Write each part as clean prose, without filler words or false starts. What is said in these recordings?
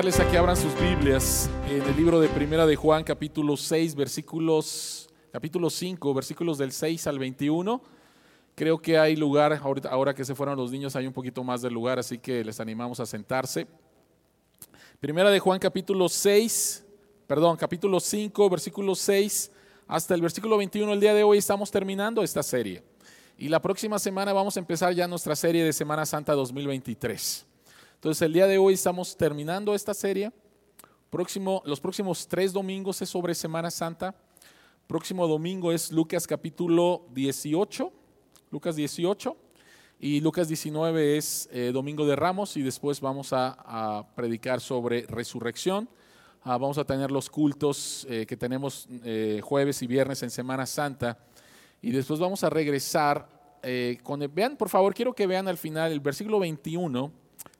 invitarles a que abran sus Biblias en el libro de 1ª Juan, capítulo 5, versículos del 6 al 21. Creo que hay lugar, ahora que se fueron los niños hay un poquito más de lugar, así que les animamos a sentarse. 1ª Juan, capítulo 5, versículo 6 hasta el versículo 21. El día de hoy estamos terminando esta serie y la próxima semana vamos a empezar ya nuestra serie de Semana Santa 2023. Entonces el día de hoy estamos terminando esta serie. Los próximos 3 domingos es sobre Semana Santa. Próximo domingo es Lucas capítulo 18, y Lucas 19 es Domingo de Ramos, y después vamos a predicar sobre resurrección. Vamos a tener los cultos que tenemos jueves y viernes en Semana Santa, y después vamos a regresar. Vean, por favor, quiero que vean al final el versículo 21.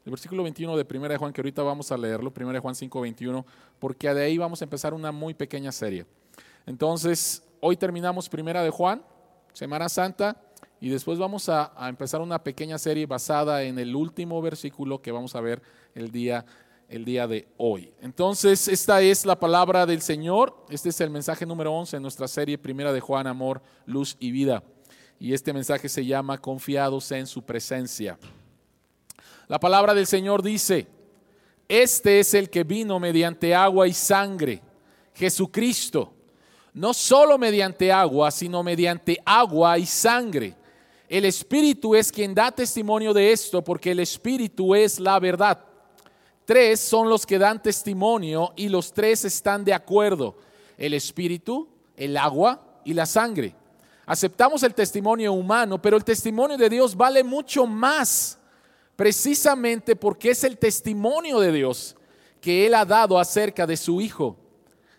El versículo 21 de 1 Juan, que ahorita vamos a leerlo, 1 Juan 5:21, porque de ahí vamos a empezar una muy pequeña serie. Entonces, hoy terminamos 1 Juan, Semana Santa, y después vamos a empezar una pequeña serie basada en el último versículo que vamos a ver el día de hoy. Entonces, esta es la palabra del Señor. Este es el mensaje número 11 en nuestra serie 1 Juan, Amor, Luz y Vida. Y este mensaje se llama Confiados en su presencia. La palabra del Señor dice: este es el que vino mediante agua y sangre, Jesucristo, no solo mediante agua, sino mediante agua y sangre. El Espíritu es quien da testimonio de esto, porque el Espíritu es la verdad. 3 son los que dan testimonio y los 3 están de acuerdo: el Espíritu, el agua y la sangre. Aceptamos el testimonio humano, pero el testimonio de Dios vale mucho más, precisamente porque es el testimonio de Dios que Él ha dado acerca de su Hijo.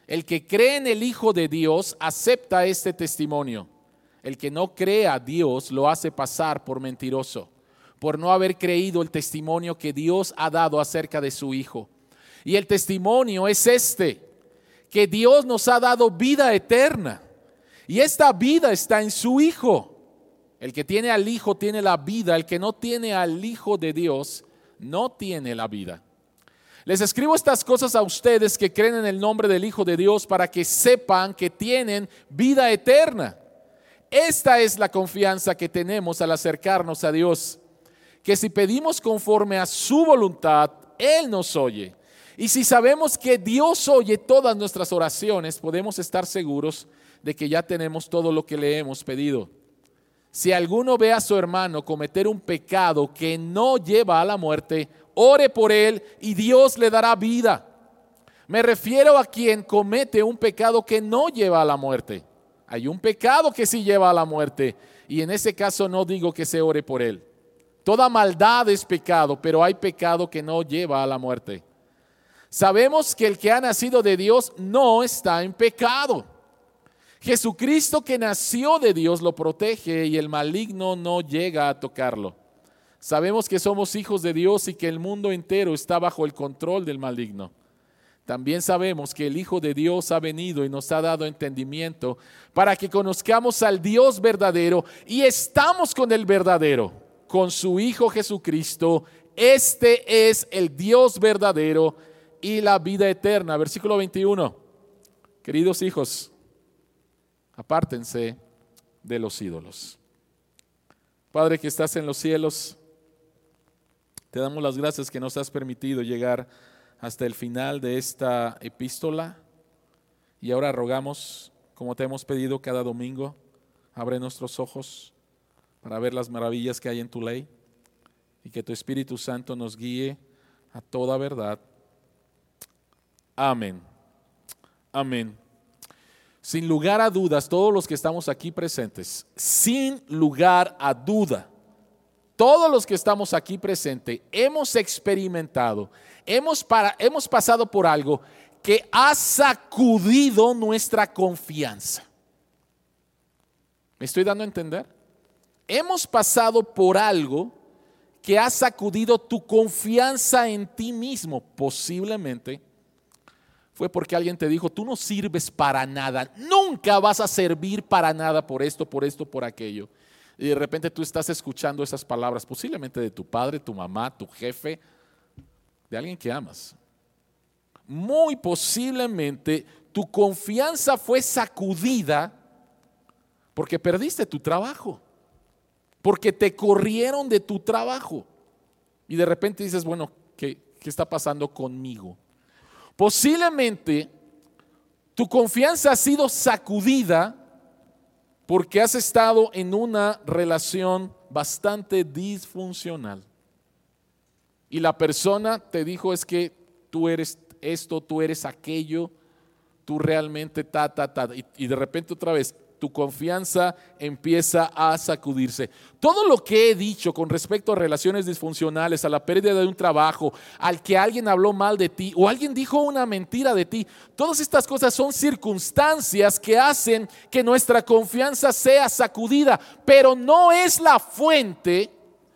El que cree en el Hijo de Dios acepta este testimonio. El que no cree a Dios lo hace pasar por mentiroso, por no haber creído el testimonio que Dios ha dado acerca de su Hijo. Y el testimonio es este: que Dios nos ha dado vida eterna, y esta vida está en su Hijo. El que tiene al Hijo tiene la vida, el que no tiene al Hijo de Dios no tiene la vida. Les escribo estas cosas a ustedes que creen en el nombre del Hijo de Dios, para que sepan que tienen vida eterna. Esta es la confianza que tenemos al acercarnos a Dios, que si pedimos conforme a su voluntad, Él nos oye. Y si sabemos que Dios oye todas nuestras oraciones, podemos estar seguros de que ya tenemos todo lo que le hemos pedido. Si alguno ve a su hermano cometer un pecado que no lleva a la muerte, ore por él y Dios le dará vida. Me refiero a quien comete un pecado que no lleva a la muerte. Hay un pecado que sí lleva a la muerte, y en ese caso no digo que se ore por él. Toda maldad es pecado, pero hay pecado que no lleva a la muerte. Sabemos que el que ha nacido de Dios no está en pecado. Jesucristo, que nació de Dios, lo protege y el maligno no llega a tocarlo. Sabemos que somos hijos de Dios y que el mundo entero está bajo el control del maligno. También sabemos que el Hijo de Dios ha venido y nos ha dado entendimiento para que conozcamos al Dios verdadero, y estamos con el verdadero, con su Hijo Jesucristo. Este es el Dios verdadero y la vida eterna. Versículo 21. Queridos hijos, apártense de los ídolos. Padre que estás en los cielos, te damos las gracias que nos has permitido llegar hasta el final de esta epístola. Y ahora rogamos, como te hemos pedido cada domingo, abre nuestros ojos para ver las maravillas que hay en tu ley, y que tu Espíritu Santo nos guíe a toda verdad. Amén. Amén. Sin lugar a dudas, todos los que estamos aquí presentes, sin lugar a duda, todos los que estamos aquí presentes hemos experimentado, hemos pasado por algo que ha sacudido nuestra confianza. ¿Me estoy dando a entender? Hemos pasado por algo que ha sacudido tu confianza en ti mismo. Posiblemente fue porque alguien te dijo: tú no sirves para nada, nunca vas a servir para nada por esto, por aquello. Y de repente tú estás escuchando esas palabras, posiblemente de tu padre, tu mamá, tu jefe, de alguien que amas. muy posiblemente tu confianza fue sacudida porque perdiste tu trabajo, porque te corrieron de tu trabajo y de repente dices, bueno, ¿qué está pasando conmigo? Posiblemente tu confianza ha sido sacudida porque has estado en una relación bastante disfuncional y la persona te dijo, es que tú eres esto, tú eres aquello, tú realmente y de repente otra vez tu confianza empieza a sacudirse. Todo lo que he dicho con respecto a relaciones disfuncionales, a la pérdida de un trabajo, al que alguien habló mal de ti o alguien dijo una mentira de ti, todas estas cosas son circunstancias que hacen que nuestra confianza sea sacudida, pero no es la fuente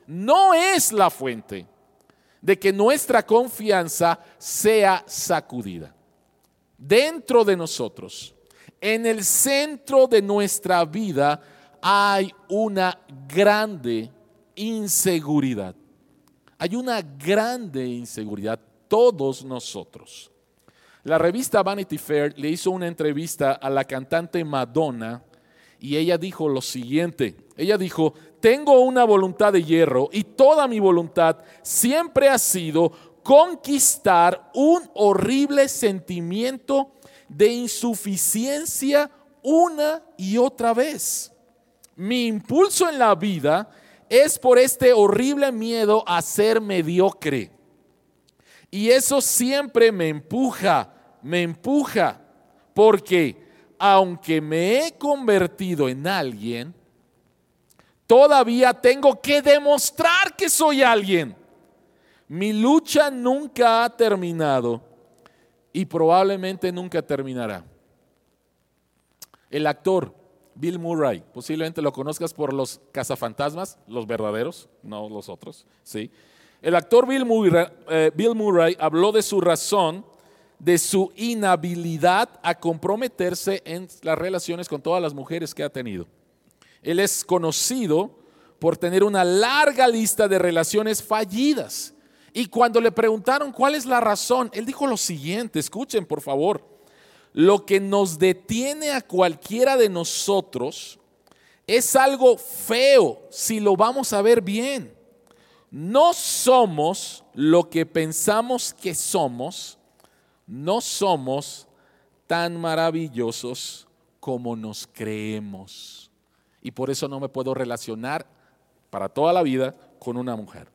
de que nuestra confianza sea sacudida. Dentro de nosotros, en el centro de nuestra vida, hay una grande inseguridad. Hay una grande inseguridad, todos nosotros. La revista Vanity Fair le hizo una entrevista a la cantante Madonna y ella dijo lo siguiente. Ella dijo: tengo una voluntad de hierro y toda mi voluntad siempre ha sido conquistar un horrible sentimiento de insuficiencia una y otra vez. Mi impulso en la vida es por este horrible miedo a ser mediocre. Y eso siempre me empuja, porque aunque me he convertido en alguien, todavía tengo que demostrar que soy alguien. Mi lucha nunca ha terminado y probablemente nunca terminará. El actor Bill Murray, posiblemente lo conozcas por Los Cazafantasmas, los verdaderos, no los otros, ¿sí? El actor Bill Murray habló de su razón, de su inhabilidad a comprometerse en las relaciones con todas las mujeres que ha tenido. Él es conocido por tener una larga lista de relaciones fallidas. Y cuando le preguntaron cuál es la razón, él dijo lo siguiente, escuchen por favor: lo que nos detiene a cualquiera de nosotros es algo feo si lo vamos a ver bien. No somos lo que pensamos que somos, no somos tan maravillosos como nos creemos. Y por eso no me puedo relacionar para toda la vida con una mujer.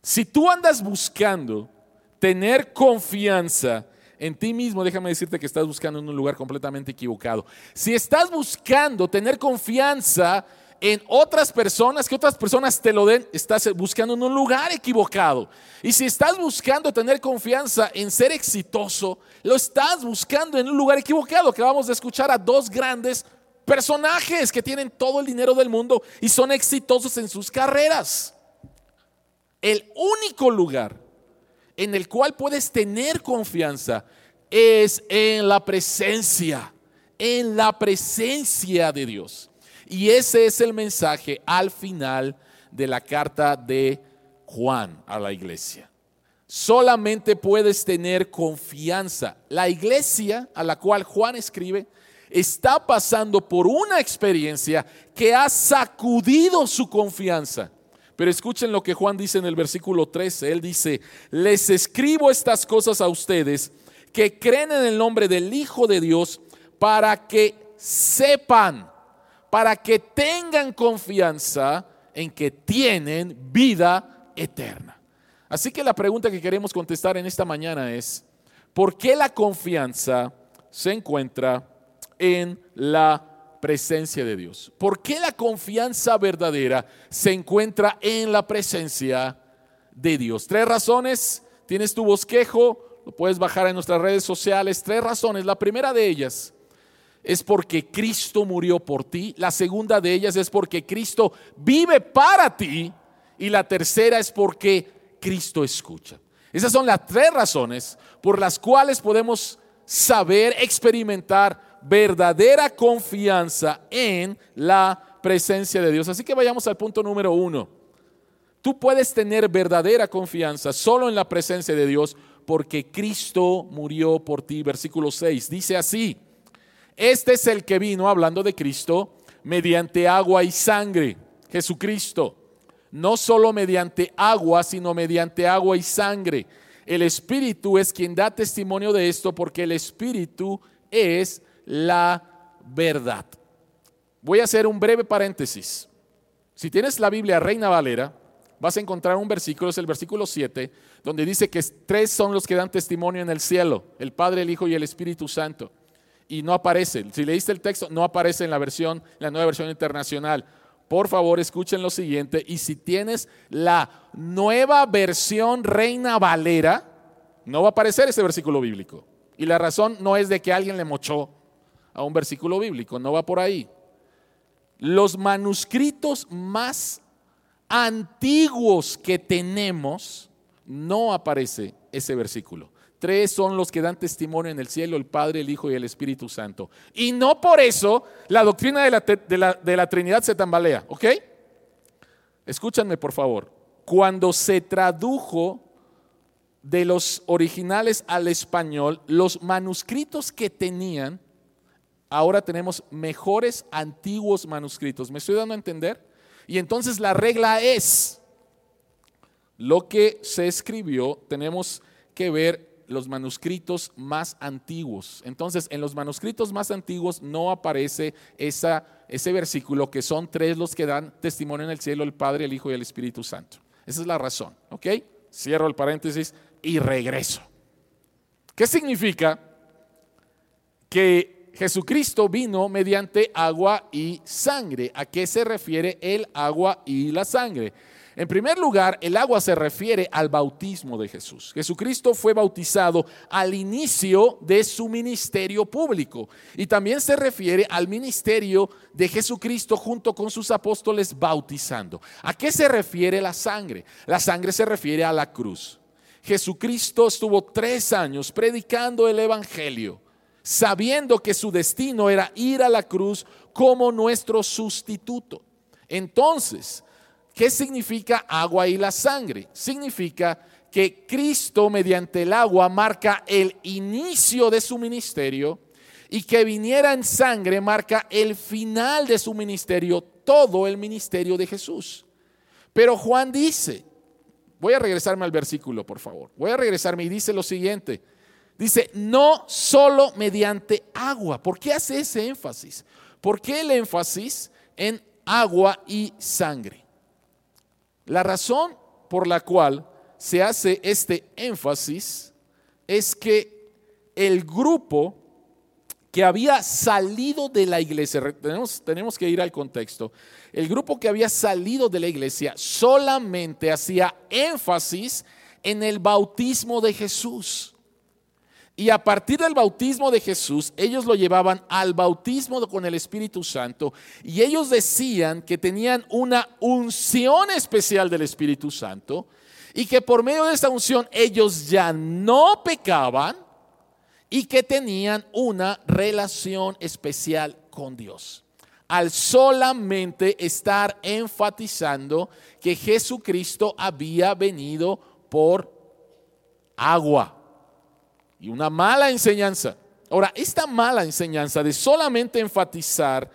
Si tú andas buscando tener confianza en ti mismo, déjame decirte que estás buscando en un lugar completamente equivocado. Si estás buscando tener confianza en otras personas, que otras personas te lo den, estás buscando en un lugar equivocado. Y si estás buscando tener confianza en ser exitoso, lo estás buscando en un lugar equivocado. Acabamos de escuchar a dos grandes personajes que tienen todo el dinero del mundo y son exitosos en sus carreras. El único lugar en el cual puedes tener confianza es en la presencia de Dios. Y ese es el mensaje al final de la carta de Juan a la iglesia. Solamente puedes tener confianza. La iglesia a la cual Juan escribe está pasando por una experiencia que ha sacudido su confianza. Pero escuchen lo que Juan dice en el versículo 13. Él dice: les escribo estas cosas a ustedes que creen en el nombre del Hijo de Dios, para que sepan, para que tengan confianza en que tienen vida eterna. Así que la pregunta que queremos contestar en esta mañana es: ¿por qué la confianza se encuentra en la presencia de Dios? ¿Por qué la confianza verdadera se encuentra en la presencia de Dios? 3 razones. Tienes tu bosquejo, lo puedes bajar en nuestras redes sociales. 3 razones. La primera de ellas es porque Cristo murió por ti. La segunda de ellas es porque Cristo vive para ti. Y la tercera es porque Cristo escucha. Esas son las 3 razones por las cuales podemos saber, experimentar verdadera confianza en la presencia de Dios. Así que vayamos al punto número 1. Tú puedes tener verdadera confianza solo en la presencia de Dios, porque Cristo murió por ti. Versículo 6 dice así: este es el que vino, hablando de Cristo, mediante agua y sangre, Jesucristo. No solo mediante agua, sino mediante agua y sangre. El Espíritu es quien da testimonio de esto, porque el Espíritu es la verdad. Voy a hacer un breve paréntesis. Si tienes la Biblia Reina Valera, vas a encontrar un versículo, es el versículo 7, donde dice que 3 son los que dan testimonio en el cielo: el Padre, el Hijo y el Espíritu Santo. Y no aparece, si leíste el texto, no aparece en la Nueva Versión Internacional. Por favor, escuchen lo siguiente. Y si tienes la Nueva Versión Reina Valera, no va a aparecer ese versículo bíblico. Y la razón no es de que alguien le mochó a un versículo bíblico, no va por ahí. Los manuscritos más antiguos que tenemos, no aparece ese versículo. 3 son los que dan testimonio en el cielo: el Padre, el Hijo y el Espíritu Santo. Y no por eso la doctrina de la Trinidad se tambalea, ¿ok? Escúchame, por favor. Cuando se tradujo de los originales al español, los manuscritos que tenían, ahora tenemos mejores antiguos manuscritos. ¿Me estoy dando a entender? Y entonces la regla es: lo que se escribió, tenemos que ver los manuscritos más antiguos. Entonces, en los manuscritos más antiguos no aparece ese versículo, que son 3 los que dan testimonio en el cielo: el Padre, el Hijo y el Espíritu Santo. Esa es la razón, ¿ok? Cierro el paréntesis y regreso. ¿Qué significa? Que Jesucristo vino mediante agua y sangre. ¿A qué se refiere el agua y la sangre? En primer lugar, el agua se refiere al bautismo de Jesús. Jesucristo fue bautizado al inicio de su ministerio público, y también se refiere al ministerio de Jesucristo junto con sus apóstoles bautizando. ¿A qué se refiere la sangre? La sangre se refiere a la cruz. Jesucristo estuvo 3 años predicando el evangelio, sabiendo que su destino era ir a la cruz como nuestro sustituto. Entonces, ¿qué significa agua y la sangre? Significa que Cristo mediante el agua marca el inicio de su ministerio, y que viniera en sangre marca el final de su ministerio, todo el ministerio de Jesús. Pero Juan dice, voy a regresarme al versículo, por favor. Voy a regresarme, y dice lo siguiente. Dice, no solo mediante agua. ¿Por qué hace ese énfasis? ¿Por qué el énfasis en agua y sangre? La razón por la cual se hace este énfasis es que el grupo que había salido de la iglesia, tenemos que ir al contexto, el grupo que había salido de la iglesia solamente hacía énfasis en el bautismo de Jesús. Y a partir del bautismo de Jesús, ellos lo llevaban al bautismo con el Espíritu Santo, y ellos decían que tenían una unción especial del Espíritu Santo, y que por medio de esa unción ellos ya no pecaban, y que tenían una relación especial con Dios. Al solamente estar enfatizando que Jesucristo había venido por agua. Y una mala enseñanza. Ahora, esta mala enseñanza de solamente enfatizar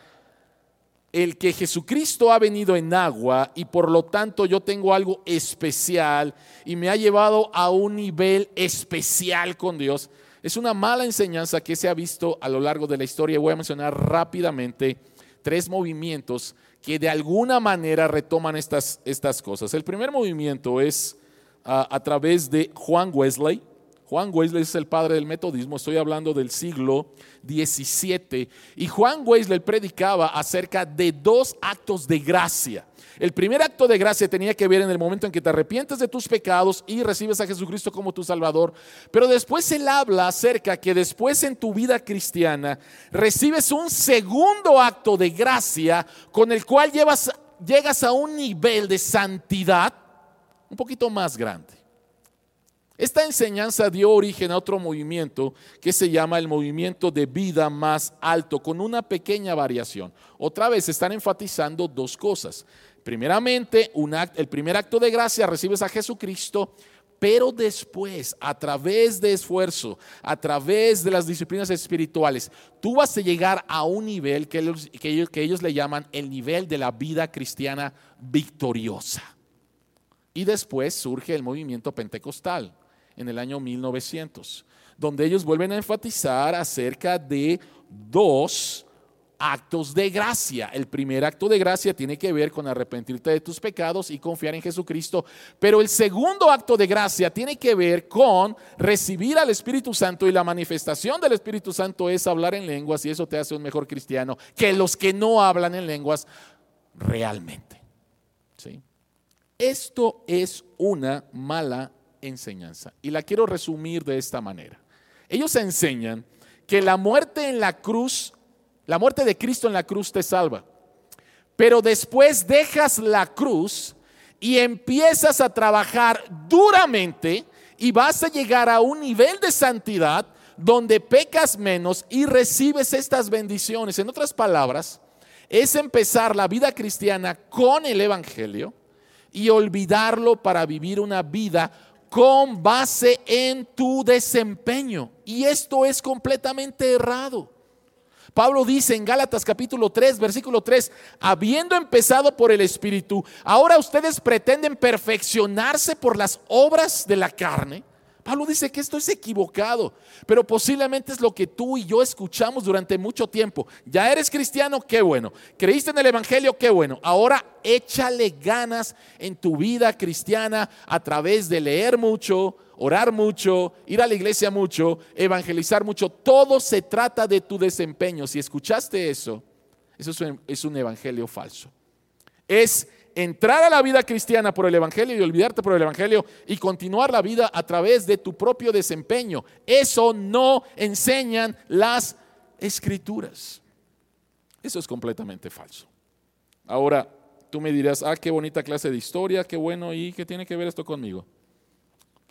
el que Jesucristo ha venido en agua, y por lo tanto yo tengo algo especial y me ha llevado a un nivel especial con Dios, es una mala enseñanza que se ha visto a lo largo de la historia. Voy a mencionar rápidamente 3 movimientos que de alguna manera retoman estas cosas. El primer movimiento es a través de Juan Wesley. Juan Wesley es el padre del metodismo, estoy hablando del siglo XVII, y Juan Wesley predicaba acerca de 2 actos de gracia. El primer acto de gracia tenía que ver en el momento en que te arrepientes de tus pecados y recibes a Jesucristo como tu Salvador, pero después él habla acerca que después en tu vida cristiana recibes un segundo acto de gracia con el cual llegas a un nivel de santidad un poquito más grande. Esta enseñanza dio origen a otro movimiento que se llama el movimiento de vida más alto, con una pequeña variación. Otra vez están enfatizando dos cosas. Primeramente, el primer acto de gracia, recibes a Jesucristo, pero después, a través de esfuerzo, a través de las disciplinas espirituales, tú vas a llegar a un nivel que ellos le llaman el nivel de la vida cristiana victoriosa. Y después surge el movimiento pentecostal en el año 1900, donde ellos vuelven a enfatizar acerca de dos actos de gracia. El primer acto de gracia tiene que ver con arrepentirte de tus pecados y confiar en Jesucristo, pero el segundo acto de gracia tiene que ver con recibir al Espíritu Santo, y la manifestación del Espíritu Santo es hablar en lenguas, y eso te hace un mejor cristiano que los que no hablan en lenguas realmente. ¿Sí? Esto es una mala enseñanza, y la quiero resumir de esta manera. Ellos enseñan que la muerte de Cristo en la cruz te salva, pero después dejas la cruz y empiezas a trabajar duramente y vas a llegar a un nivel de santidad donde pecas menos y recibes estas bendiciones. En otras palabras, es empezar la vida cristiana con el evangelio y olvidarlo para vivir una vida con base en tu desempeño. Y esto es completamente errado. Pablo dice en Gálatas capítulo 3, versículo 3: habiendo empezado por el Espíritu, ahora ustedes pretenden perfeccionarse por las obras de la carne. Pablo dice que esto es equivocado, pero posiblemente es lo que tú y yo escuchamos durante mucho tiempo. Ya eres cristiano, qué bueno. Creíste en el evangelio, qué bueno. Ahora échale ganas en tu vida cristiana a través de leer mucho, orar mucho, ir a la iglesia mucho, evangelizar mucho. Todo se trata de tu desempeño. Si escuchaste eso es un evangelio falso. Es entrar a la vida cristiana por el evangelio y olvidarte por el evangelio y continuar la vida a través de tu propio desempeño. Eso no enseñan las escrituras. Eso es completamente falso. Ahora tú me dirás: ah, qué bonita clase de historia, qué bueno, ¿y qué tiene que ver esto conmigo?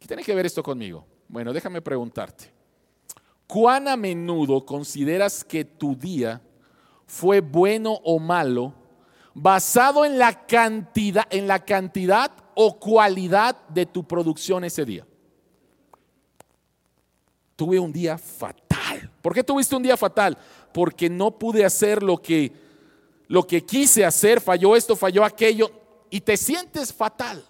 ¿Qué tiene que ver esto conmigo? Bueno, déjame preguntarte: ¿cuán a menudo consideras que tu día fue bueno o malo basado en la cantidad o cualidad de tu producción ese día? Tuve un día fatal. ¿Por qué tuviste un día fatal? Porque no pude hacer lo que quise hacer, falló esto, falló aquello, y te sientes fatal.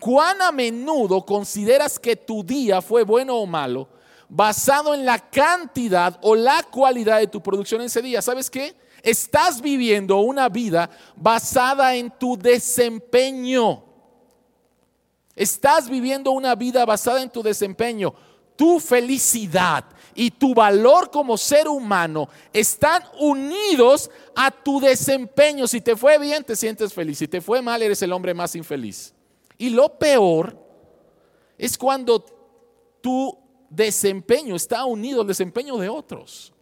¿Cuán a menudo consideras que tu día fue bueno o malo basado en la cantidad o la cualidad de tu producción ese día? ¿Sabes qué? Estás viviendo una vida basada en tu desempeño. Estás viviendo una vida basada en tu desempeño. Tu felicidad y tu valor como ser humano están unidos a tu desempeño. Si te fue bien, te sientes feliz. Si te fue mal, eres el hombre más infeliz. Y lo peor es cuando tu desempeño está unido al desempeño de otros,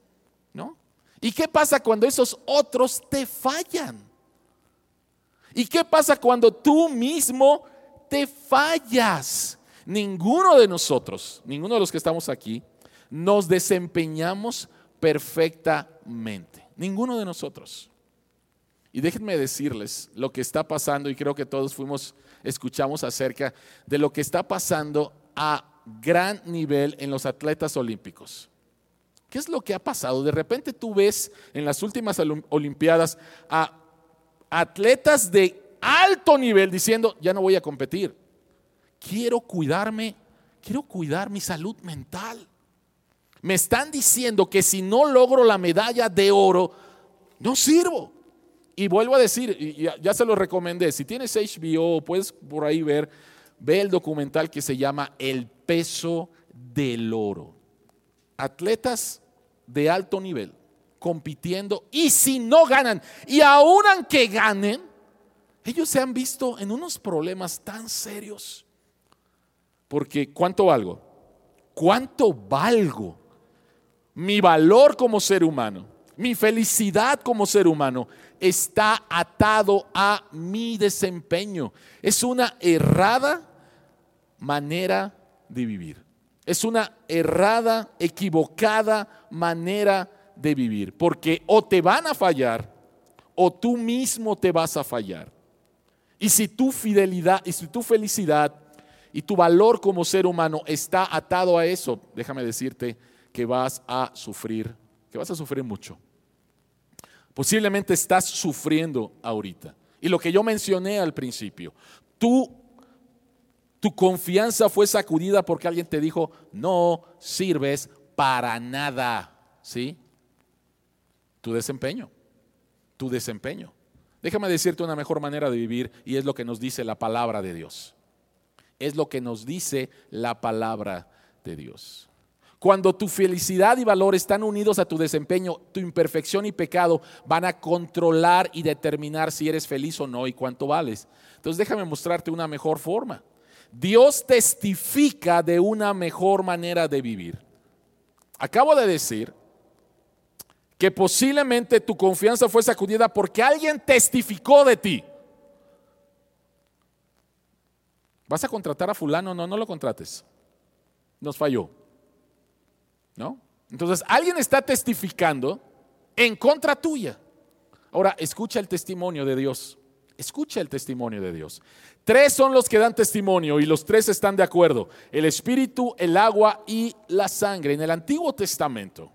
¿no? ¿Y qué pasa cuando esos otros te fallan? ¿Y qué pasa cuando tú mismo te fallas? Ninguno de nosotros, ninguno de los que estamos aquí, nos desempeñamos perfectamente. Ninguno de nosotros. Y déjenme decirles lo que está pasando, y creo que todos escuchamos acerca de lo que está pasando a gran nivel en los atletas olímpicos. ¿Qué es lo que ha pasado? De repente tú ves en las últimas olimpiadas a atletas de alto nivel diciendo: ya no voy a competir, quiero cuidar mi salud mental. Me están diciendo que si no logro la medalla de oro, no sirvo. Y vuelvo a decir, ya se lo recomendé, si tienes HBO, puedes por ahí ve el documental que se llama El peso del oro. Atletas de alto nivel compitiendo, y si no ganan, y aún aunque ganen, ellos se han visto en unos problemas tan serios. Porque ¿cuánto valgo? Mi valor como ser humano, mi felicidad como ser humano está atado a mi desempeño. Es una errada manera de vivir. Es una errada, equivocada manera de vivir, porque o te van a fallar o tú mismo te vas a fallar. Y si tu fidelidad y si tu felicidad y tu valor como ser humano está atado a eso, déjame decirte que vas a sufrir mucho. Posiblemente estás sufriendo ahorita. Y lo que yo mencioné al principio, tu confianza fue sacudida porque alguien te dijo, no sirves para nada, ¿sí? Tu desempeño. Déjame decirte una mejor manera de vivir, y es lo que nos dice la palabra de Dios. Cuando tu felicidad y valor están unidos a tu desempeño, tu imperfección y pecado van a controlar y determinar si eres feliz o no y cuánto vales. Entonces déjame mostrarte una mejor forma. Dios testifica de una mejor manera de vivir. Acabo de decir que posiblemente tu confianza fue sacudida porque alguien testificó de ti. ¿Vas a contratar a fulano? No, no lo contrates. Nos falló, ¿no? Entonces alguien está testificando en contra tuya. Ahora escucha el testimonio de Dios. 3 son los que dan testimonio y los 3 están de acuerdo: el espíritu, el agua y la sangre. En el Antiguo Testamento,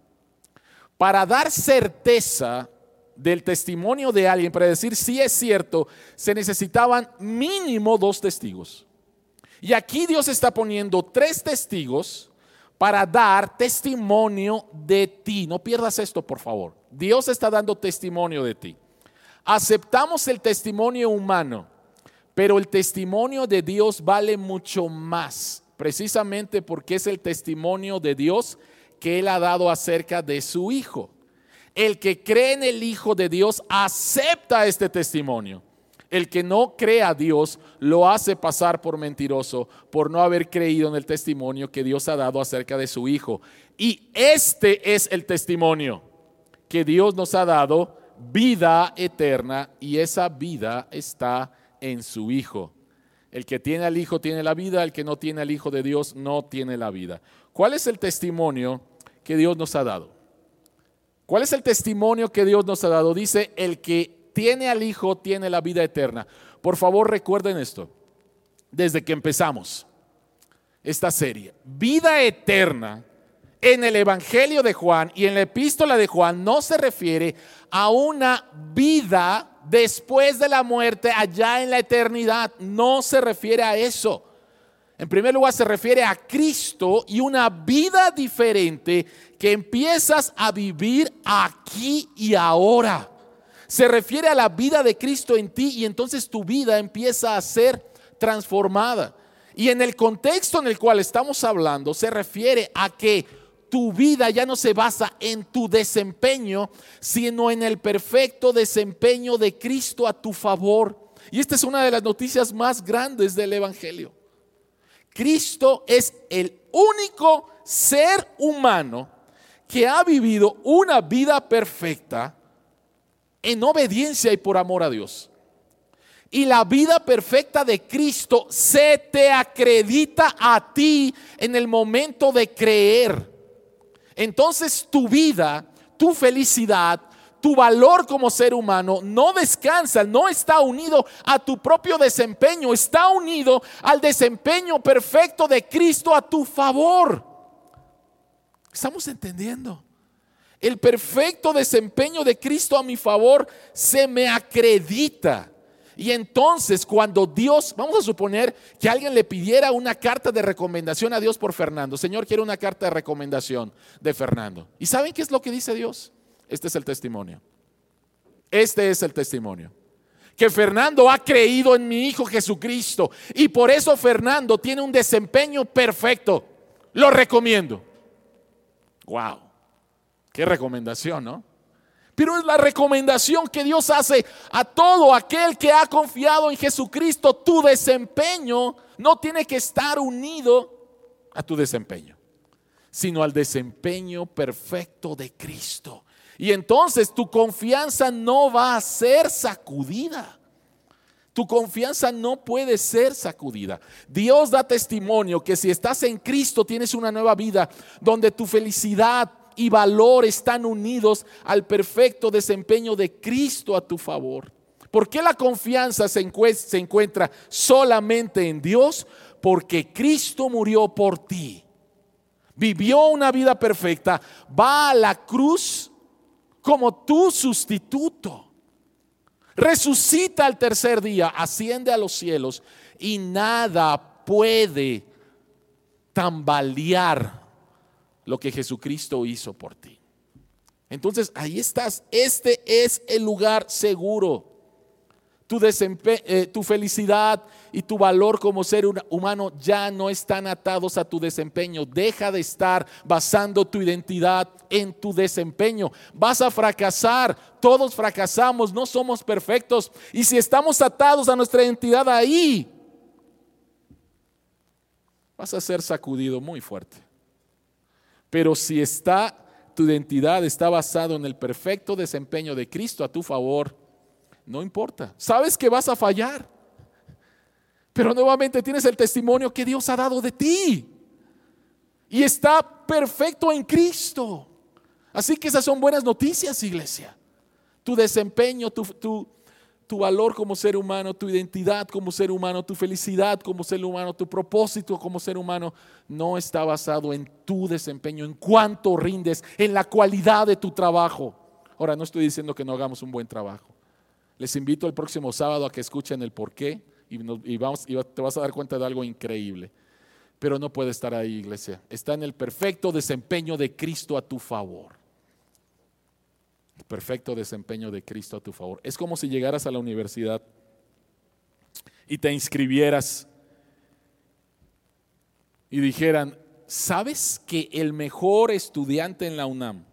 para dar certeza del testimonio de alguien, para decir si es cierto, se necesitaban mínimo 2 testigos. Y aquí Dios está poniendo 3 testigos para dar testimonio de ti. No pierdas esto, por favor. Dios está dando testimonio de ti. Aceptamos el testimonio humano, pero el testimonio de Dios vale mucho más, precisamente porque es el testimonio de Dios que Él ha dado acerca de su Hijo. El que cree en el Hijo de Dios acepta este testimonio. El que no cree a Dios lo hace pasar por mentiroso por no haber creído en el testimonio que Dios ha dado acerca de su Hijo. Y este es el testimonio que Dios nos ha dado: vida eterna, y esa vida está en su Hijo. El que tiene al Hijo tiene la vida, el que no tiene al Hijo de Dios no tiene la vida. ¿Cuál es el testimonio que Dios nos ha dado? Dice, el que tiene al Hijo tiene la vida eterna. Por favor, recuerden esto desde que empezamos esta serie. Vida eterna en el Evangelio de Juan y en la Epístola de Juan no se refiere a una vida después de la muerte, allá en la eternidad. No se refiere a eso. En primer lugar, se refiere a Cristo y una vida diferente que empiezas a vivir aquí y ahora. Se refiere a la vida de Cristo en ti, y entonces tu vida empieza a ser transformada. Y en el contexto en el cual estamos hablando, se refiere a que tu vida ya no se basa en tu desempeño, sino en el perfecto desempeño de Cristo a tu favor. Y esta es una de las noticias más grandes del Evangelio. Cristo es el único ser humano que ha vivido una vida perfecta en obediencia y por amor a Dios. Y la vida perfecta de Cristo se te acredita a ti en el momento de creer. Entonces tu vida, tu felicidad, tu valor como ser humano no descansa, no está unido a tu propio desempeño, está unido al desempeño perfecto de Cristo a tu favor. ¿Estamos entendiendo? El perfecto desempeño de Cristo a mi favor se me acredita. Y entonces cuando Dios, vamos a suponer que alguien le pidiera una carta de recomendación a Dios por Fernando. Señor, quiero una carta de recomendación de Fernando. ¿Y saben qué es lo que dice Dios? Este es el testimonio. Que Fernando ha creído en mi Hijo Jesucristo, y por eso Fernando tiene un desempeño perfecto. Lo recomiendo. Wow, qué recomendación, ¿no? Pero es la recomendación que Dios hace a todo aquel que ha confiado en Jesucristo. Tu desempeño no tiene que estar unido a tu desempeño, sino al desempeño perfecto de Cristo. Y entonces tu confianza no va a ser sacudida. Tu confianza no puede ser sacudida. Dios da testimonio que si estás en Cristo tienes una nueva vida donde tu felicidad y valor están unidos al perfecto desempeño de Cristo a tu favor. ¿Por qué la confianza se encuentra solamente en Dios? Porque Cristo murió por ti, vivió una vida perfecta, va a la cruz como tu sustituto, resucita al tercer día, asciende a los cielos y nada puede tambalear lo que Jesucristo hizo por ti. Entonces ahí estás, este es el lugar seguro. Tu felicidad y tu valor como ser humano ya no están atados a tu desempeño. Deja de estar basando tu identidad en tu desempeño. Vas a fracasar, todos fracasamos, no somos perfectos. Y si estamos atados a nuestra identidad ahí, vas a ser sacudido muy fuerte. Pero si tu identidad está basada en el perfecto desempeño de Cristo a tu favor, no importa, sabes que vas a fallar, pero nuevamente tienes el testimonio que Dios ha dado de ti y está perfecto en Cristo. Así que esas son buenas noticias, iglesia. Tu desempeño, tu valor como ser humano, tu identidad como ser humano, tu felicidad como ser humano, tu propósito como ser humano no está basado en tu desempeño, en cuánto rindes, en la cualidad de tu trabajo. Ahora, no estoy diciendo que no hagamos un buen trabajo. Les invito el próximo sábado a que escuchen el porqué y te vas a dar cuenta de algo increíble. Pero no puede estar ahí, iglesia. Está en el perfecto desempeño de Cristo a tu favor. El perfecto desempeño de Cristo a tu favor. Es como si llegaras a la universidad y te inscribieras y dijeran: ¿sabes que el mejor estudiante en la UNAM,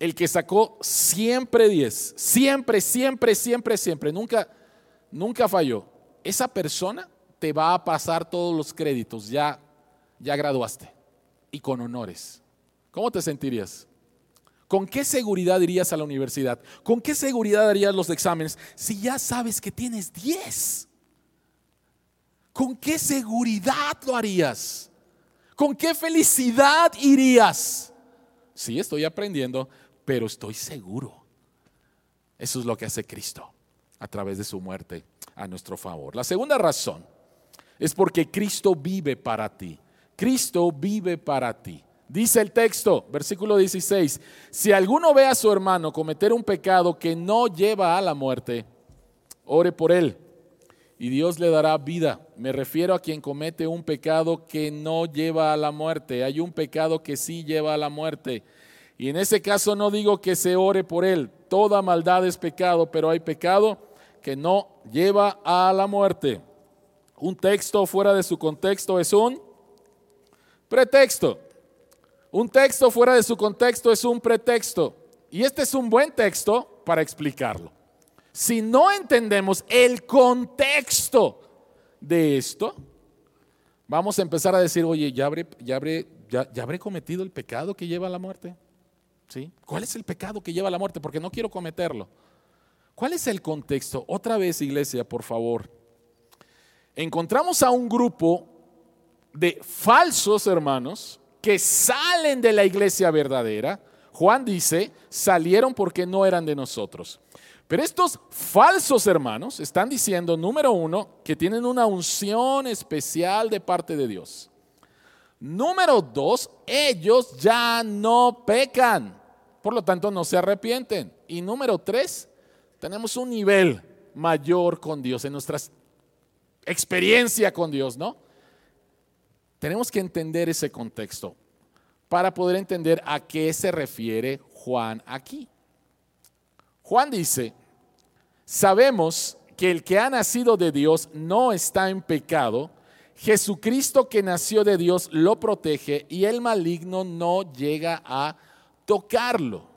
el que sacó siempre 10, siempre, nunca falló, esa persona te va a pasar todos los créditos, ya graduaste y con honores? ¿Cómo te sentirías? ¿Con qué seguridad irías a la universidad? ¿Con qué seguridad harías los exámenes si ya sabes que tienes 10? ¿Con qué seguridad lo harías? ¿Con qué felicidad irías? Sí, estoy aprendiendo, pero estoy seguro. Eso es lo que hace Cristo a través de su muerte a nuestro favor. La segunda razón es porque Cristo vive para ti. Cristo vive para ti. Dice el texto, versículo 16: si alguno ve a su hermano cometer un pecado que no lleva a la muerte, ore por él y Dios le dará vida. Me refiero a quien comete un pecado que no lleva a la muerte. Hay un pecado que sí lleva a la muerte. Y en ese caso no digo que se ore por él. Toda maldad es pecado, pero hay pecado que no lleva a la muerte. Un texto fuera de su contexto es un pretexto. Un texto fuera de su contexto es un pretexto. Y este es un buen texto para explicarlo. Si no entendemos el contexto de esto, vamos a empezar a decir: oye, ¿ya habré cometido el pecado que lleva a la muerte? ¿Sí? ¿Cuál es el pecado que lleva a la muerte? Porque no quiero cometerlo. ¿Cuál es el contexto? Otra vez, iglesia, por favor. Encontramos a un grupo de falsos hermanos que salen de la iglesia verdadera. Juan dice: salieron porque no eran de nosotros. Pero estos falsos hermanos están diciendo, número uno, que tienen una unción especial de parte de Dios. Número dos, ellos ya no pecan, por lo tanto no se arrepienten. Y número tres, tenemos un nivel mayor con Dios en nuestra experiencia con Dios, ¿no? Tenemos que entender ese contexto para poder entender a qué se refiere Juan aquí. Juan dice: sabemos que el que ha nacido de Dios no está en pecado. Jesucristo, que nació de Dios, lo protege y el maligno no llega a tocarlo.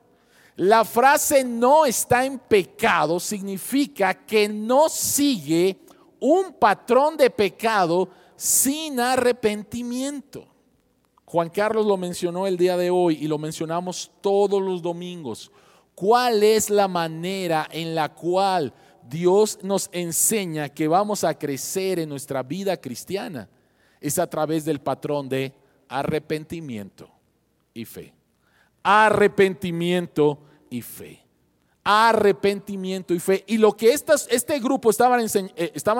La frase "no está en pecado" significa que no sigue un patrón de pecado sin arrepentimiento. Juan Carlos lo mencionó el día de hoy y lo mencionamos todos los domingos. ¿Cuál es la manera en la cual Dios nos enseña que vamos a crecer en nuestra vida cristiana es a través del patrón de arrepentimiento y fe. Arrepentimiento y fe. Arrepentimiento y fe. Y lo que este grupo estaban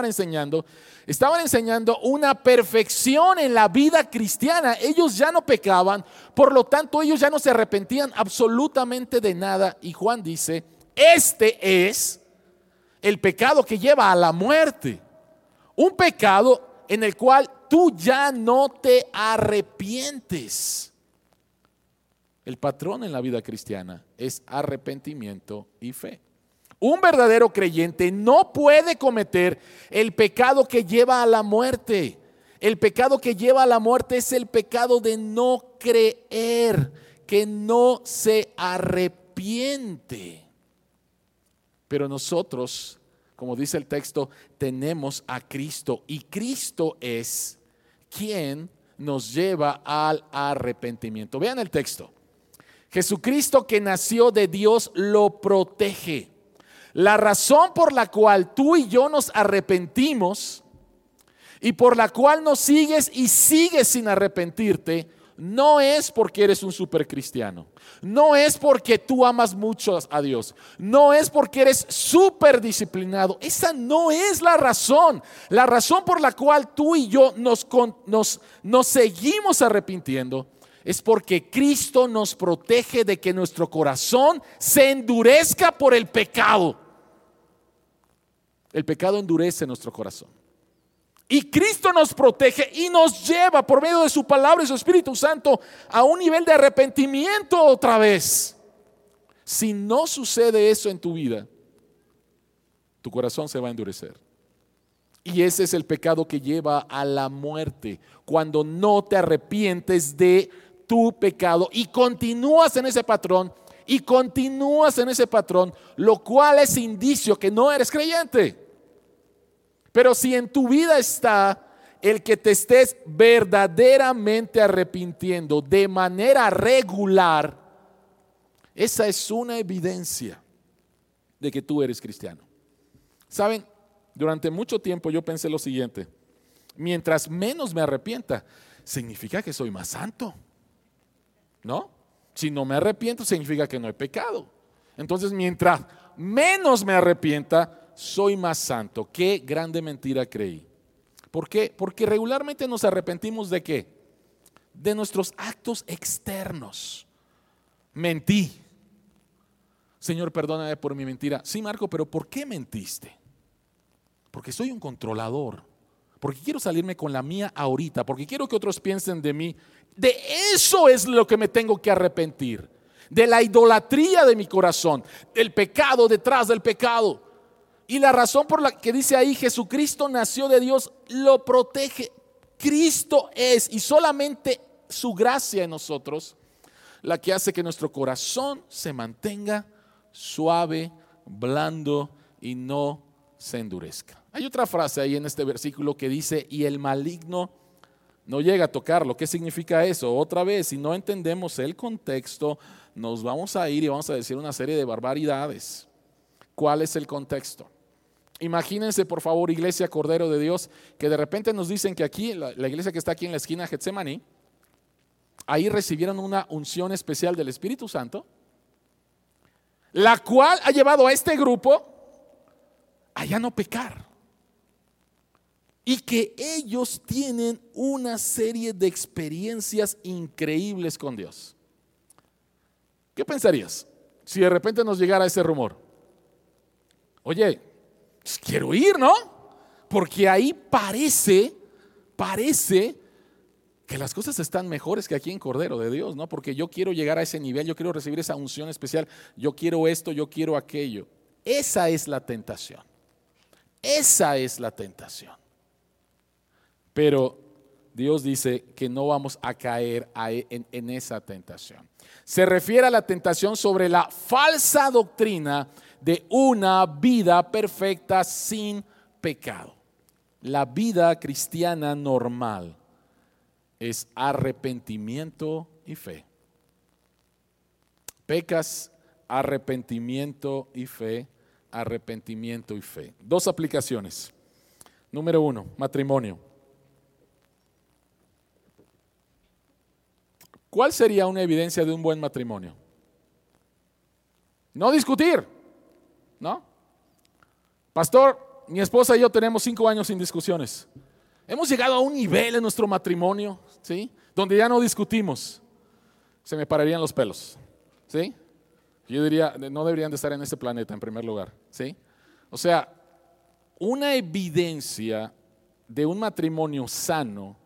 enseñando una perfección en la vida cristiana. Ellos ya no pecaban, por lo tanto ellos ya no se arrepentían absolutamente de nada. Y Juan dice, este es el pecado que lleva a la muerte. Un pecado en el cual tú ya no te arrepientes. El patrón en la vida cristiana es arrepentimiento y fe. Un verdadero creyente no puede cometer el pecado que lleva a la muerte. El pecado que lleva a la muerte es el pecado de no creer, que no se arrepiente. Pero nosotros, como dice el texto, tenemos a Cristo, y Cristo es quien nos lleva al arrepentimiento. Vean el texto. Jesucristo, que nació de Dios, lo protege. La razón por la cual tú y yo nos arrepentimos y por la cual nos sigues y sigues sin arrepentirte, no es porque eres un supercristiano, no es porque tú amas mucho a Dios, no es porque eres súper disciplinado. Esa no es la razón. La razón por la cual tú y yo nos seguimos arrepintiendo es porque Cristo nos protege de que nuestro corazón se endurezca por el pecado. El pecado endurece nuestro corazón. Y Cristo nos protege y nos lleva por medio de su palabra y su Espíritu Santo a un nivel de arrepentimiento otra vez. Si no sucede eso en tu vida, tu corazón se va a endurecer. Y ese es el pecado que lleva a la muerte, cuando no te arrepientes de tu pecado y continúas en ese patrón, lo cual es indicio que no eres creyente. Pero si en tu vida está el que te estés verdaderamente arrepintiendo de manera regular, esa es una evidencia de que tú eres cristiano. ¿Saben? Durante mucho tiempo yo pensé lo siguiente: mientras menos me arrepienta, significa que soy más santo, ¿no? Si no me arrepiento, significa que no he pecado. Entonces, mientras menos me arrepienta, soy más santo. Qué grande mentira creí. ¿Por qué? Porque regularmente nos arrepentimos ¿de qué? De nuestros actos externos. Mentí. Señor, perdóname por mi mentira. Sí, Marco, pero ¿por qué mentiste? Porque soy un controlador, porque quiero salirme con la mía ahorita, porque quiero que otros piensen de mí. De eso es lo que me tengo que arrepentir, de la idolatría de mi corazón, del pecado detrás del pecado. Y la razón por la que dice ahí, Jesucristo nació de Dios, lo protege. Cristo es, y solamente su gracia en nosotros, la que hace que nuestro corazón se mantenga suave, blando y no se endurezca. Hay otra frase ahí en este versículo que dice: y el maligno no llega a tocarlo. ¿Qué significa eso? Otra vez, si no entendemos el contexto, nos vamos a ir y vamos a decir una serie de barbaridades. ¿Cuál es el contexto? Imagínense, por favor, Iglesia Cordero de Dios, que de repente nos dicen que aquí, la iglesia que está aquí en la esquina de Getsemaní, ahí recibieron una unción especial del Espíritu Santo, la cual ha llevado a este grupo a ya no pecar. Y que ellos tienen una serie de experiencias increíbles con Dios. ¿Qué pensarías si de repente nos llegara ese rumor? Oye, pues quiero ir, ¿no? Porque ahí parece que las cosas están mejores que aquí en Cordero de Dios, ¿no? Porque yo quiero llegar a ese nivel, yo quiero recibir esa unción especial, yo quiero esto, yo quiero aquello. Esa es la tentación. Esa es la tentación. Pero Dios dice que no vamos a caer en esa tentación. Se refiere a la tentación sobre la falsa doctrina de una vida perfecta sin pecado. La vida cristiana normal es arrepentimiento y fe. Pecas, arrepentimiento y fe. arrepentimiento y fe. Dos aplicaciones. Número 1, matrimonio. ¿Cuál sería una evidencia de un buen matrimonio? No discutir, ¿no? Pastor, mi esposa y yo tenemos 5 años sin discusiones. Hemos llegado a un nivel en nuestro matrimonio, ¿sí?, donde ya no discutimos. Se me pararían los pelos, ¿sí? Yo diría, no deberían de estar en este planeta en primer lugar, ¿sí? O sea, una evidencia de un matrimonio sano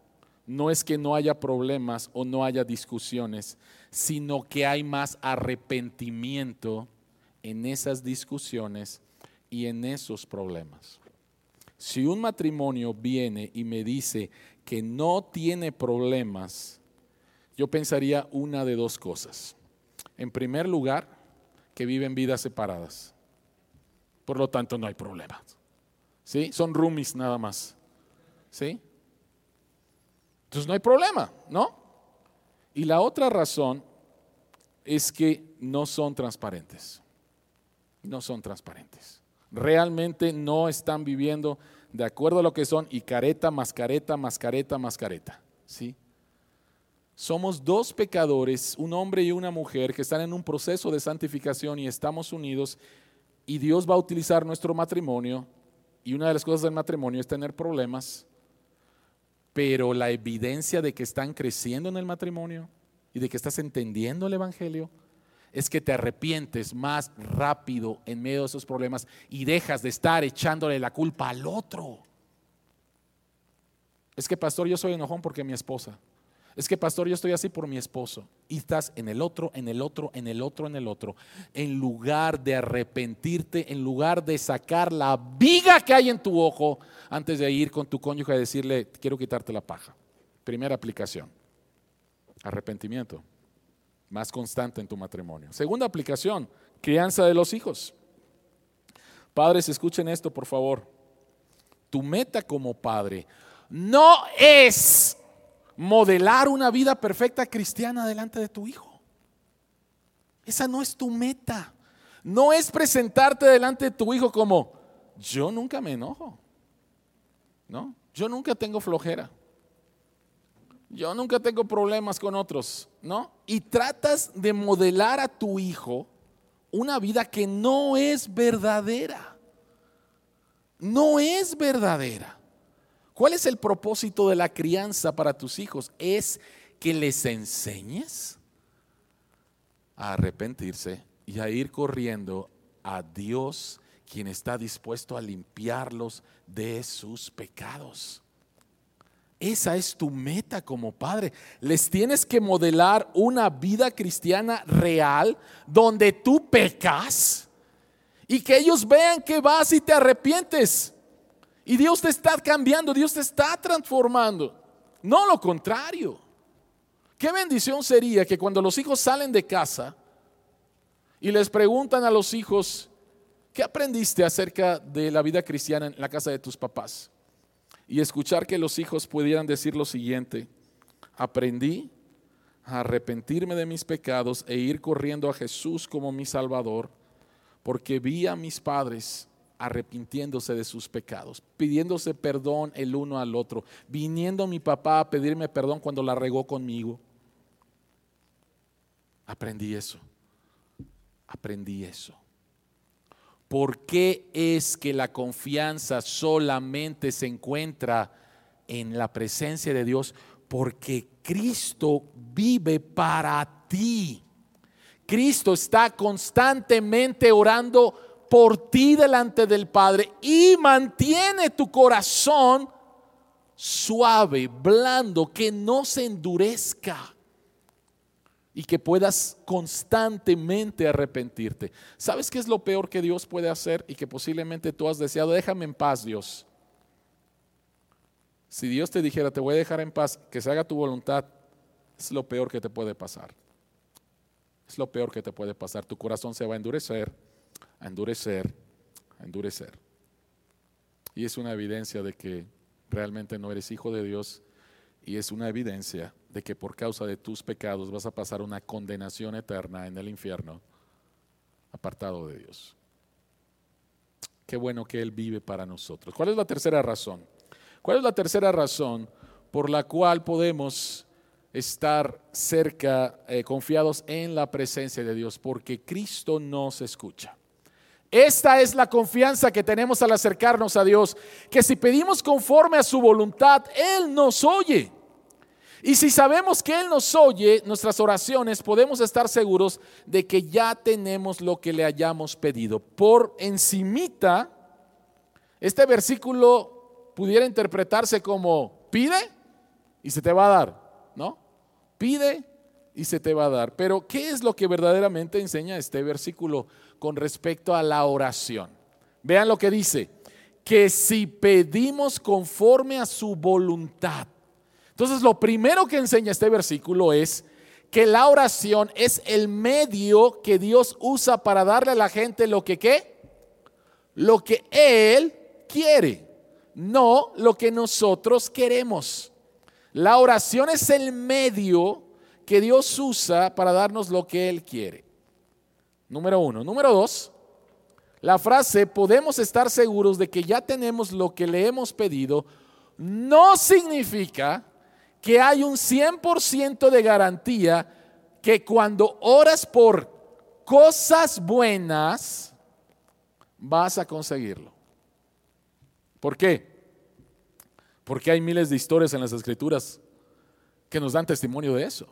no es que no haya problemas o no haya discusiones, sino que hay más arrepentimiento en esas discusiones y en esos problemas. Si un matrimonio viene y me dice que no tiene problemas, yo pensaría una de dos cosas. En primer lugar, que viven vidas separadas, por lo tanto no hay problemas, ¿sí? Son roomies nada más, ¿sí? Entonces no hay problema, ¿no? Y la otra razón es que no son transparentes. No son transparentes. Realmente no están viviendo de acuerdo a lo que son y careta, mascareta, mascareta, mascareta, ¿sí? Somos dos pecadores, un hombre y una mujer que están en un proceso de santificación y estamos unidos, y Dios va a utilizar nuestro matrimonio, y una de las cosas del matrimonio es tener problemas. Pero la evidencia de que están creciendo en el matrimonio y de que estás entendiendo el evangelio es que te arrepientes más rápido en medio de esos problemas y dejas de estar echándole la culpa al otro. Es que, pastor, yo soy enojón porque mi esposa. Es que, pastor, yo estoy así por mi esposo. Y estás en el otro, en el otro, en el otro, en el otro. En lugar de arrepentirte, en lugar de sacar la viga que hay en tu ojo antes de ir con tu cónyuge a decirle, quiero quitarte la paja. Primera aplicación, arrepentimiento más constante en tu matrimonio. Segunda aplicación, crianza de los hijos. Padres, escuchen esto, por favor. Tu meta como padre no es modelar una vida perfecta cristiana delante de tu hijo. Esa no es tu meta. No es presentarte delante de tu hijo como, yo nunca me enojo, ¿no? Yo nunca tengo flojera, yo nunca tengo problemas con otros, ¿no? Y tratas de modelar a tu hijo una vida que no es verdadera. No es verdadera. ¿Cuál es el propósito de la crianza para tus hijos? Es que les enseñes a arrepentirse y a ir corriendo a Dios, quien está dispuesto a limpiarlos de sus pecados. Esa es tu meta como padre. Les tienes que modelar una vida cristiana real donde tú pecas y que ellos vean que vas y te arrepientes. Y Dios te está cambiando, Dios te está transformando. No lo contrario. Qué bendición sería que cuando los hijos salen de casa y les preguntan a los hijos, ¿qué aprendiste acerca de la vida cristiana en la casa de tus papás? Y escuchar que los hijos pudieran decir lo siguiente: aprendí a arrepentirme de mis pecados e ir corriendo a Jesús como mi Salvador, porque vi a mis padres arrepintiéndose de sus pecados, pidiéndose perdón el uno al otro, viniendo mi papá a pedirme perdón cuando la regó conmigo. Aprendí eso, aprendí eso. ¿Por qué es que la confianza solamente se encuentra en la presencia de Dios? Porque Cristo vive para ti. Cristo está constantemente orando por ti delante del Padre y mantiene tu corazón suave, blando, que no se endurezca y que puedas constantemente arrepentirte. ¿Sabes qué es lo peor que Dios puede hacer y que posiblemente tú has deseado? Déjame en paz, Dios. Si Dios te dijera, te voy a dejar en paz, que se haga tu voluntad, es lo peor que te puede pasar. Es lo peor que te puede pasar. Tu corazón se va a endurecer, a endurecer, a endurecer. Y es una evidencia de que realmente no eres hijo de Dios, y es una evidencia de que por causa de tus pecados vas a pasar una condenación eterna en el infierno, apartado de Dios. Qué bueno que Él vive para nosotros. ¿Cuál es la tercera razón? ¿Cuál es la tercera razón por la cual podemos estar cerca, confiados en la presencia de Dios? Porque Cristo nos escucha. Esta es la confianza que tenemos al acercarnos a Dios, que si pedimos conforme a su voluntad, Él nos oye. Y si sabemos que Él nos oye nuestras oraciones, podemos estar seguros de que ya tenemos lo que le hayamos pedido. Por encimita, este versículo pudiera interpretarse como pide y se te va a dar, ¿no? Pide y se te va a dar. Pero ¿qué es lo que verdaderamente enseña este versículo con respecto a la oración? Vean lo que dice: que si pedimos conforme a su voluntad. Entonces, lo primero que enseña este versículo es que la oración es el medio que Dios usa para darle a la gente lo que ¿qué? Lo que Él quiere, no lo que nosotros queremos. La oración es el medio que Dios usa para darnos lo que Él quiere. Número uno. Número dos, la frase "podemos estar seguros de que ya tenemos lo que le hemos pedido" no significa que hay un 100% de garantía que cuando oras por cosas buenas vas a conseguirlo. ¿Por qué? Porque hay miles de historias en las Escrituras que nos dan testimonio de eso.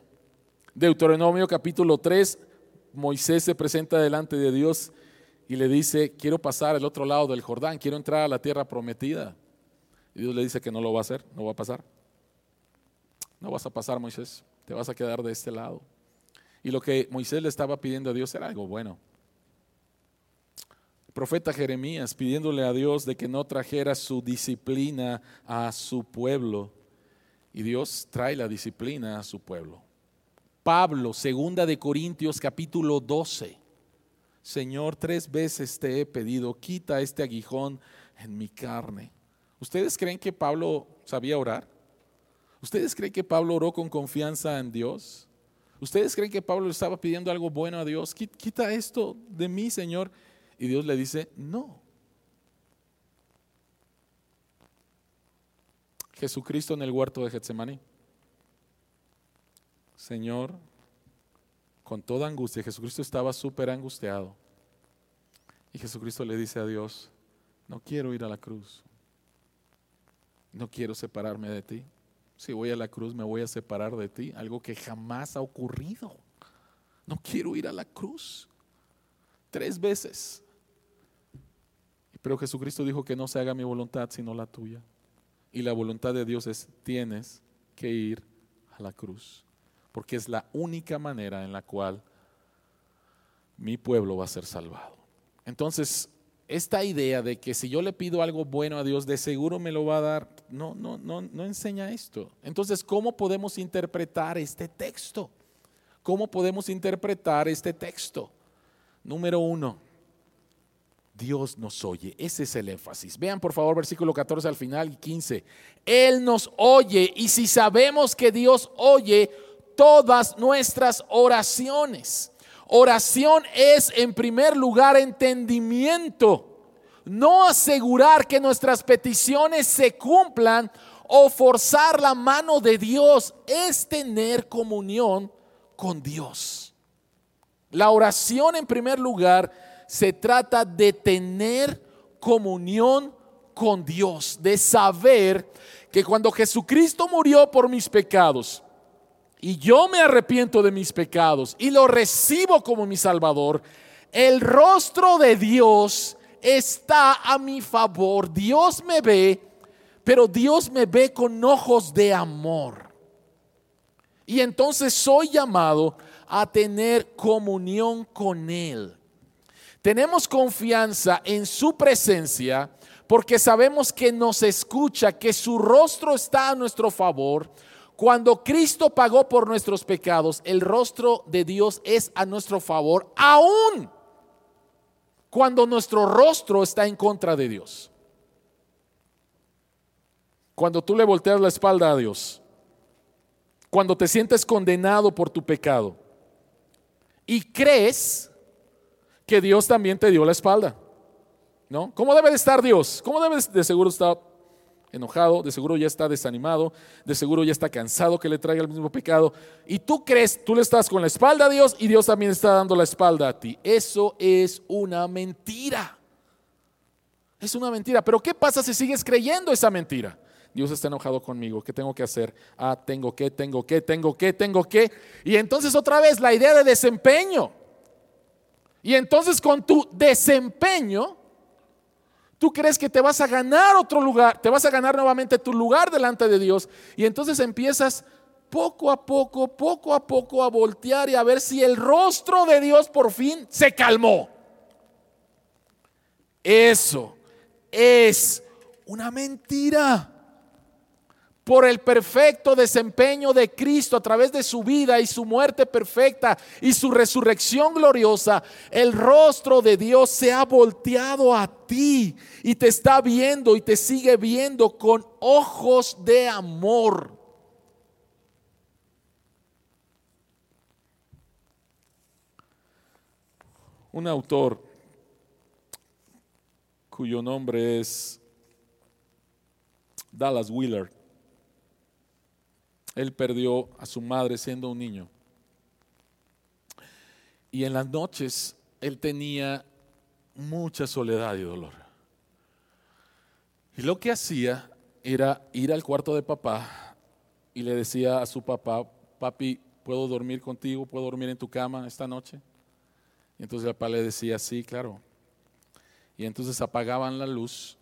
Deuteronomio capítulo 3, Moisés se presenta delante de Dios y le dice: quiero pasar al otro lado del Jordán, quiero entrar a la tierra prometida. Y Dios le dice que no lo va a hacer, no va a pasar. No vas a pasar, Moisés, te vas a quedar de este lado. Y lo que Moisés le estaba pidiendo a Dios era algo bueno. El profeta Jeremías pidiéndole a Dios de que no trajera su disciplina a su pueblo. Y Dios trae la disciplina a su pueblo. Pablo, 2 de Corintios capítulo 12. Señor, 3 veces te he pedido, quita este aguijón en mi carne. ¿Ustedes creen que Pablo sabía orar? ¿Ustedes creen que Pablo oró con confianza en Dios? ¿Ustedes creen que Pablo estaba pidiendo algo bueno a Dios? Quita esto de mí, Señor. Y Dios le dice no. Jesucristo en el huerto de Getsemaní. Señor, con toda angustia, Jesucristo estaba súper angustiado. Y Jesucristo le dice a Dios: no quiero ir a la cruz. No quiero separarme de ti. Si voy a la cruz me voy a separar de ti, algo que jamás ha ocurrido. No quiero ir a la cruz. 3 veces. Pero Jesucristo dijo que no se haga mi voluntad sino la tuya. Y la voluntad de Dios es: tienes que ir a la cruz. Porque es la única manera en la cual mi pueblo va a ser salvado. Entonces, esta idea de que si yo le pido algo bueno a Dios, de seguro me lo va a dar, no enseña esto. Entonces, ¿cómo podemos interpretar este texto? ¿Cómo podemos interpretar este texto? Número uno, Dios nos oye. Ese es el énfasis. Vean por favor versículo 14 al final y 15. Él nos oye, y si sabemos que Dios oye todas nuestras oraciones. Oración es en primer lugar entendimiento, no asegurar que nuestras peticiones se cumplan o forzar la mano de Dios, es tener comunión con Dios. La oración en primer lugar se trata de tener comunión con Dios, de saber que cuando Jesucristo murió por mis pecados, y yo me arrepiento de mis pecados y lo recibo como mi Salvador, el rostro de Dios está a mi favor. Dios me ve, pero Dios me ve con ojos de amor. Y entonces soy llamado a tener comunión con Él. Tenemos confianza en su presencia porque sabemos que nos escucha, que su rostro está a nuestro favor. Cuando Cristo pagó por nuestros pecados, el rostro de Dios es a nuestro favor, aún cuando nuestro rostro está en contra de Dios. Cuando tú le volteas la espalda a Dios, cuando te sientes condenado por tu pecado y crees que Dios también te dio la espalda, ¿no? ¿Cómo debe de estar Dios? ¿Cómo debe? De seguro está enojado, de seguro ya está desanimado, de seguro ya está cansado que le traiga el mismo pecado. Y tú crees, tú le estás con la espalda a Dios y Dios también está dando la espalda a ti. Eso es una mentira. Es una mentira. Pero ¿qué pasa si sigues creyendo esa mentira? Dios está enojado conmigo, ¿qué tengo que hacer? Ah, tengo que. Y entonces otra vez la idea de desempeño. Y entonces con tu desempeño, tú crees que te vas a ganar otro lugar, te vas a ganar nuevamente tu lugar delante de Dios. Y entonces empiezas poco a poco a voltear y a ver si el rostro de Dios por fin se calmó. Eso es una mentira. Por el perfecto desempeño de Cristo a través de su vida y su muerte perfecta y su resurrección gloriosa, el rostro de Dios se ha volteado a ti y te está viendo y te sigue viendo con ojos de amor. Un autor cuyo nombre es Dallas Willard. Él perdió a su madre siendo un niño. Y en las noches él tenía mucha soledad y dolor. Y lo que hacía era ir al cuarto de papá y le decía a su papá: papi, ¿puedo dormir contigo? ¿Puedo dormir en tu cama esta noche? Y entonces el papá le decía: sí, claro. Y entonces apagaban la luz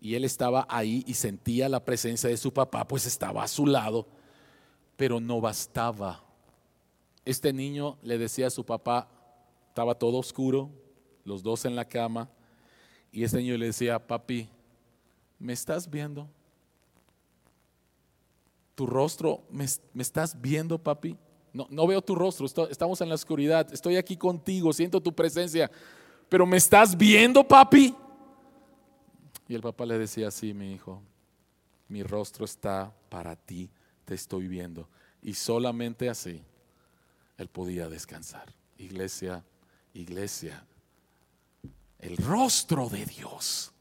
y él estaba ahí y sentía la presencia de su papá, pues estaba a su lado. Pero no bastaba. Este niño le decía a su papá, estaba todo oscuro, los dos en la cama, y este niño le decía: papi, ¿me estás viendo? ¿Tu rostro? ¿Me estás viendo, papi? No veo tu rostro, estamos en la oscuridad, estoy aquí contigo, siento tu presencia, pero ¿me estás viendo, papi? Y el papá le decía: sí, mi hijo, mi rostro está para ti, te estoy viendo. Y solamente así él podía descansar. Iglesia, el rostro de Dios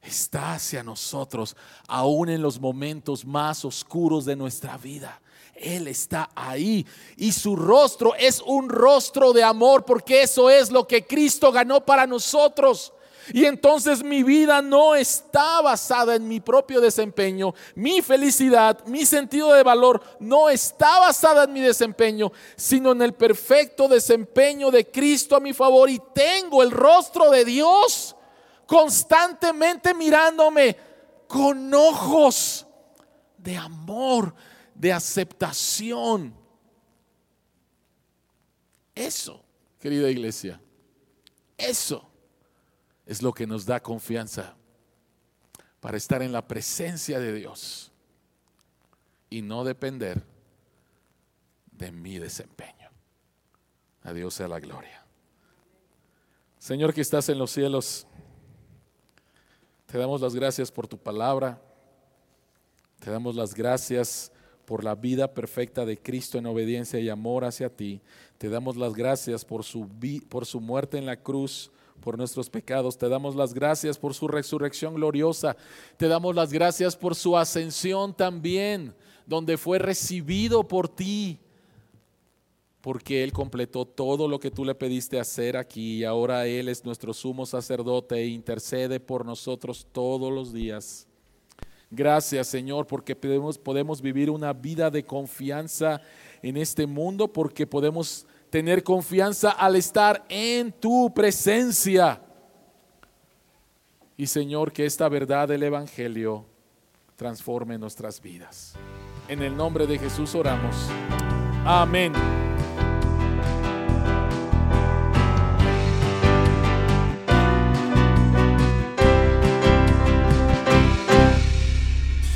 está hacia nosotros, aún en los momentos más oscuros de nuestra vida. Él está ahí y su rostro es un rostro de amor, porque eso es lo que Cristo ganó para nosotros. Y entonces mi vida no está basada en mi propio desempeño, mi felicidad, mi sentido de valor no está basada en mi desempeño, sino en el perfecto desempeño de Cristo a mi favor. Y tengo el rostro de Dios constantemente mirándome con ojos de amor, de aceptación. Eso, querida iglesia, eso es lo que nos da confianza para estar en la presencia de Dios y no depender de mi desempeño. A Dios sea la gloria. Señor que estás en los cielos, te damos las gracias por tu palabra. Te damos las gracias por la vida perfecta de Cristo en obediencia y amor hacia ti. Te damos las gracias por su muerte en la cruz por nuestros pecados. Te damos las gracias por su resurrección gloriosa. Te damos las gracias por su ascensión también, donde fue recibido por ti, porque Él completó todo lo que tú le pediste hacer aquí, y ahora Él es nuestro sumo sacerdote e intercede por nosotros todos los días. Gracias, Señor, porque podemos vivir una vida de confianza en este mundo, porque podemos tener confianza al estar en tu presencia. Y Señor, que esta verdad del Evangelio transforme nuestras vidas. En el nombre de Jesús oramos. Amén.